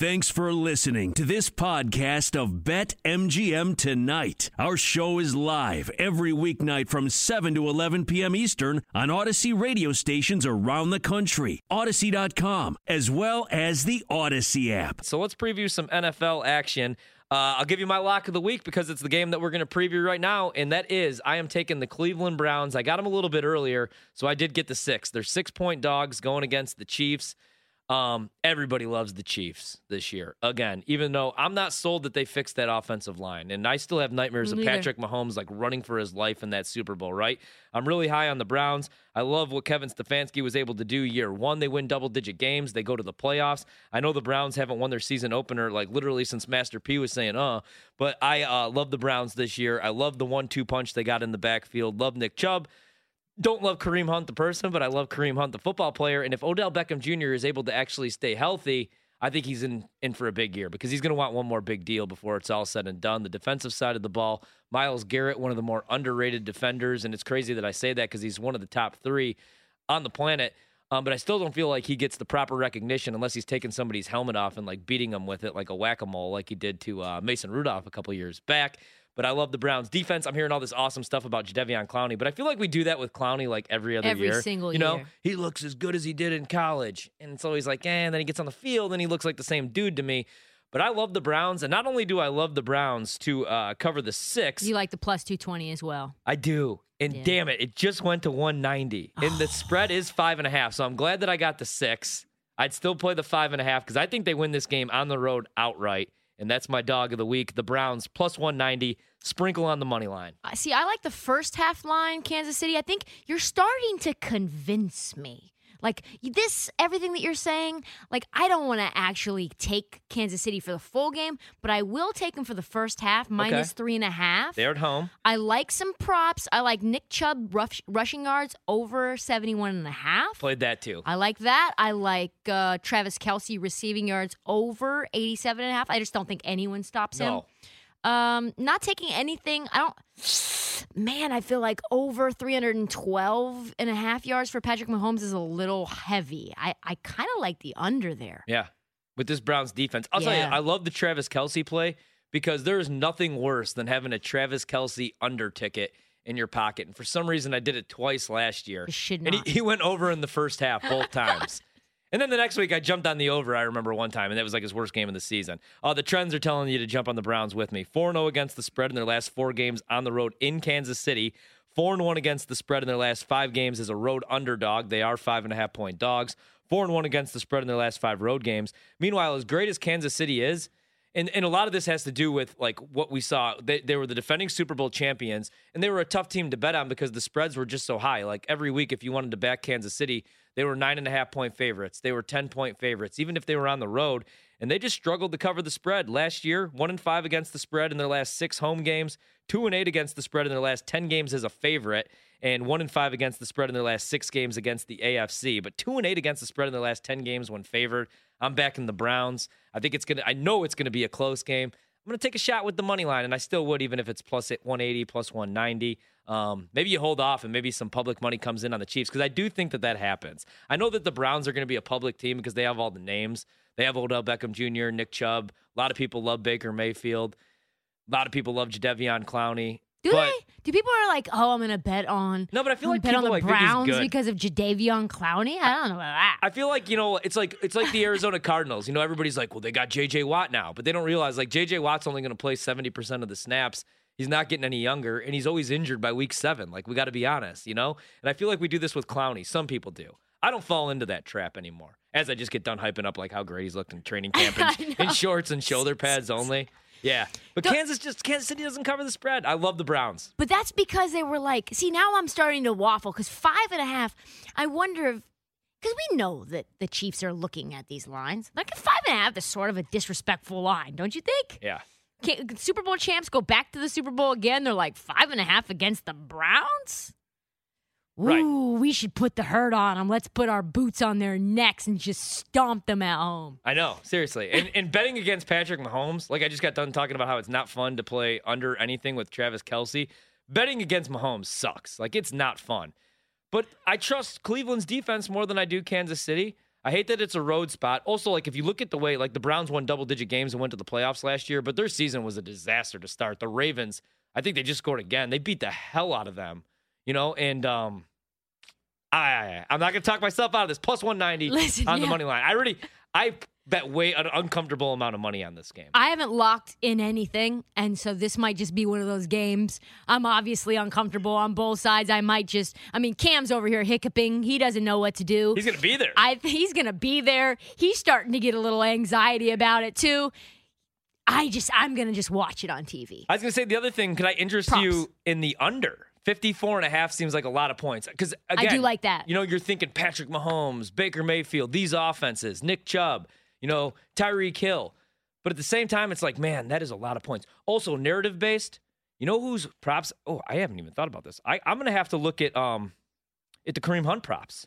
Thanks for listening to this podcast of Bet MGM Tonight. Our show is live every weeknight from 7 to 11 p.m. Eastern on Audacy radio stations around the country, Audacy.com, as well as the Audacy app. So let's preview some NFL action. I'll give you my lock of the week because it's the game that we're going to preview right now, and that is I am taking the Cleveland Browns. I got them a little bit earlier, so I did get the 6. They're 6-point dogs going against the Chiefs. Everybody loves the Chiefs this year. Again, even though I'm not sold that they fixed that offensive line. And I still have nightmares of Patrick Mahomes like running for his life in that Super Bowl, right? I'm really high on the Browns. I love what Kevin Stefanski was able to do year one. They win double-digit games. They go to the playoffs. I know the Browns haven't won their season opener like literally since Master P was saying, but I love the Browns this year. I love the 1-2 punch they got in the backfield. Love Nick Chubb. Don't love Kareem Hunt, the person, but I love Kareem Hunt, the football player. And if Odell Beckham Jr. is able to actually stay healthy, I think he's in for a big year because he's going to want one more big deal before it's all said and done. The defensive side of the ball, Myles Garrett, one of the more underrated defenders. And it's crazy that I say that because he's one of the top 3 on the planet. But I still don't feel like he gets the proper recognition unless he's taking somebody's helmet off and like beating them with it like a whack-a-mole like he did to Mason Rudolph a couple years back. But I love the Browns' defense. I'm hearing all this awesome stuff about Jadeveon Clowney, but I feel like we do that with Clowney like every year. Every single year. You know, he looks as good as he did in college. And it's always like, and then he gets on the field and he looks like the same dude to me. But I love the Browns, and not only do I love the Browns to cover the 6. You like the plus 220 as well. I do. And damn it, it just went to 190. And the spread is 5.5, so I'm glad that I got the 6. I'd still play the 5.5 because I think they win this game on the road outright. And that's my dog of the week, the Browns, plus 190, sprinkle on the money line. See, I like the first half line, Kansas City. I think you're starting to convince me. Like, this, everything that you're saying, like, I don't want to actually take Kansas City for the full game, but I will take them for the first half, minus 3.5. They're at home. I like some props. I like Nick Chubb rushing yards over 71.5. Played that, too. I like that. I like Travis Kelce receiving yards over 87.5. I just don't think anyone stops him. Not taking anything. I feel like over 312.5 yards for Patrick Mahomes is a little heavy. I kind of like the under there. Yeah. With this Browns defense. I'll tell you, I love the Travis Kelce play because there is nothing worse than having a Travis Kelce under ticket in your pocket. And for some reason, I did it twice last year. It should not. And he went over in the first half both times. And then the next week, I jumped on the over, I remember one time, and that was like his worst game of the season. The trends are telling you to jump on the Browns with me. 4-0 against the spread in their last 4 games on the road in Kansas City. 4-1 against the spread in their last 5 games as a road underdog. They are 5.5-point dogs. 4-1 against the spread in their last 5 road games. Meanwhile, as great as Kansas City is, and a lot of this has to do with like what we saw. They were the defending Super Bowl champions, and they were a tough team to bet on because the spreads were just so high. Like every week, if you wanted to back Kansas City, they were 9.5-point favorites. They were 10-point favorites, even if they were on the road. And they just struggled to cover the spread. Last year, 1-5 against the spread in their last 6 home games, 2-8 against the spread in their last 10 games as a favorite, and 1-5 against the spread in their last 6 games against the AFC. But 2-8 against the spread in their last 10 games when favored. I'm backing the Browns. I know it's gonna be a close game. I'm gonna take a shot with the money line, and I still would, even if it's plus 180, plus 190. Maybe you hold off and maybe some public money comes in on the Chiefs because I do think that happens. I know that the Browns are going to be a public team because they have all the names. They have Odell Beckham Jr., Nick Chubb. A lot of people love Baker Mayfield. A lot of people love Jadeveon Clowney. Do people are like, I'm going to bet on No, but I feel like people on the like Browns because of Jadeveon Clowney? I don't know about that. I feel like, it's like the Arizona Cardinals. You know, everybody's like, well, they got J.J. Watt now. But they don't realize, like, J.J. Watt's only going to play 70% of the snaps. He's not getting any younger, and he's always injured by week 7. Like, we got to be honest, you know? And I feel like we do this with Clowney. Some people do. I don't fall into that trap anymore, as I just get done hyping up, like, how great he's looked in training camp and in shorts and shoulder pads only. Yeah. But Kansas City doesn't cover the spread. I love the Browns. But that's because they were like, see, now I'm starting to waffle, because 5.5, I wonder if, because we know that the Chiefs are looking at these lines. Like, 5.5 is sort of a disrespectful line, don't you think? Yeah. Super Bowl champs go back to the Super Bowl again. They're like 5.5 against the Browns. Ooh, right. We should put the hurt on them. Let's put our boots on their necks and just stomp them at home. I know, seriously. And betting against Patrick Mahomes, like I just got done talking about how it's not fun to play under anything with Travis Kelce. Betting against Mahomes sucks. Like, it's not fun. But I trust Cleveland's defense more than I do Kansas City. I hate that it's a road spot. Also, like, if you look at the way, like, the Browns won double-digit games and went to the playoffs last year, but their season was a disaster to start. The Ravens, I think they just scored again. They beat the hell out of them, you know, and I'm not going to talk myself out of this. Plus 190 on the money line. I bet way an uncomfortable amount of money on this game. I haven't locked in anything, and so this might just be one of those games. I'm obviously uncomfortable on both sides. Cam's over here hiccuping. He doesn't know what to do. He's going to be there. He's going to be there. He's starting to get a little anxiety about it, too. I'm going to just watch it on TV. I was going to say the other thing, could I interest you in the under? 54.5 seems like a lot of points. Because again, I do like that. You know, you're thinking Patrick Mahomes, Baker Mayfield, these offenses, Nick Chubb, you know, Tyreek Hill. But at the same time, it's like, man, that is a lot of points. Also, narrative-based, you know who's props? Oh, I haven't even thought about this. I'm going to have to look at the Kareem Hunt props.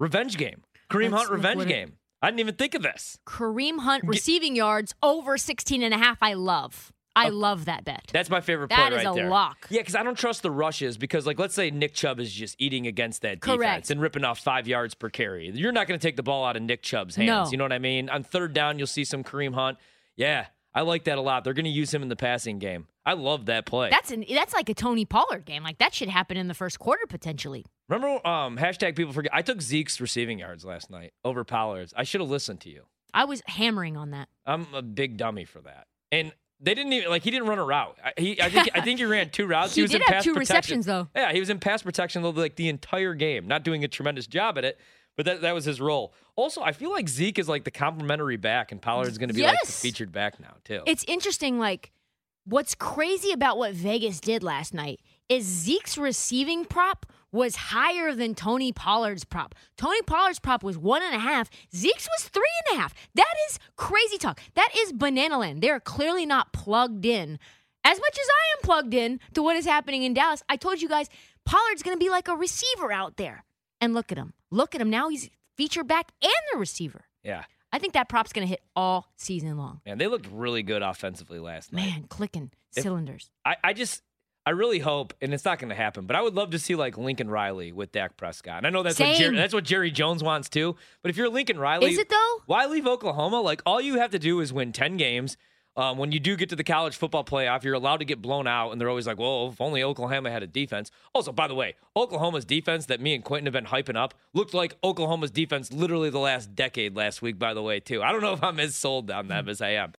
Revenge game. Kareem Hunt revenge game. I didn't even think of this. Kareem Hunt receiving yards over 16.5, I love. I love that bet. That's my favorite play right there. That is a lock. Yeah, because I don't trust the rushes because, like, let's say Nick Chubb is just eating against that defense and ripping off 5 yards per carry. You're not going to take the ball out of Nick Chubb's hands. No. You know what I mean? On third down, you'll see some Kareem Hunt. Yeah, I like that a lot. They're going to use him in the passing game. I love that play. That's like a Tony Pollard game. Like, that should happen in the first quarter, potentially. Remember, hashtag people forget, I took Zeke's receiving yards last night over Pollard's. I should have listened to you. I was hammering on that. I'm a big dummy for that. And they didn't even, like, he didn't run a route. I think he ran two routes. He was did in have pass two protection. Receptions, though. Yeah, he was in pass protection, like, the entire game. Not doing a tremendous job at it, but that was his role. Also, I feel like Zeke is, like, the complimentary back, and Pollard's going to be, like, the featured back now, too. It's interesting, like, what's crazy about what Vegas did last night is Zeke's receiving prop was higher than Tony Pollard's prop. Tony Pollard's prop was 1.5. Zeke's was 3.5. That is crazy talk. That is banana land. They're clearly not plugged in. As much as I am plugged in to what is happening in Dallas, I told you guys, Pollard's going to be like a receiver out there. And look at him. Now he's feature back and the receiver. Yeah. I think that prop's going to hit all season long. Man, they looked really good offensively last night. Man, clicking cylinders. I really hope, and it's not going to happen, but I would love to see, like, Lincoln Riley with Dak Prescott. And I know that's what Jerry Jones wants, too. But if you're Lincoln Riley, is it though? Why leave Oklahoma? Like, all you have to do is win 10 games. When you do get to the college football playoff, you're allowed to get blown out, and they're always like, well, if only Oklahoma had a defense. Also, by the way, Oklahoma's defense that me and Quentin have been hyping up looked like Oklahoma's defense literally the last decade last week, by the way, too. I don't know if I'm as sold on them as I am.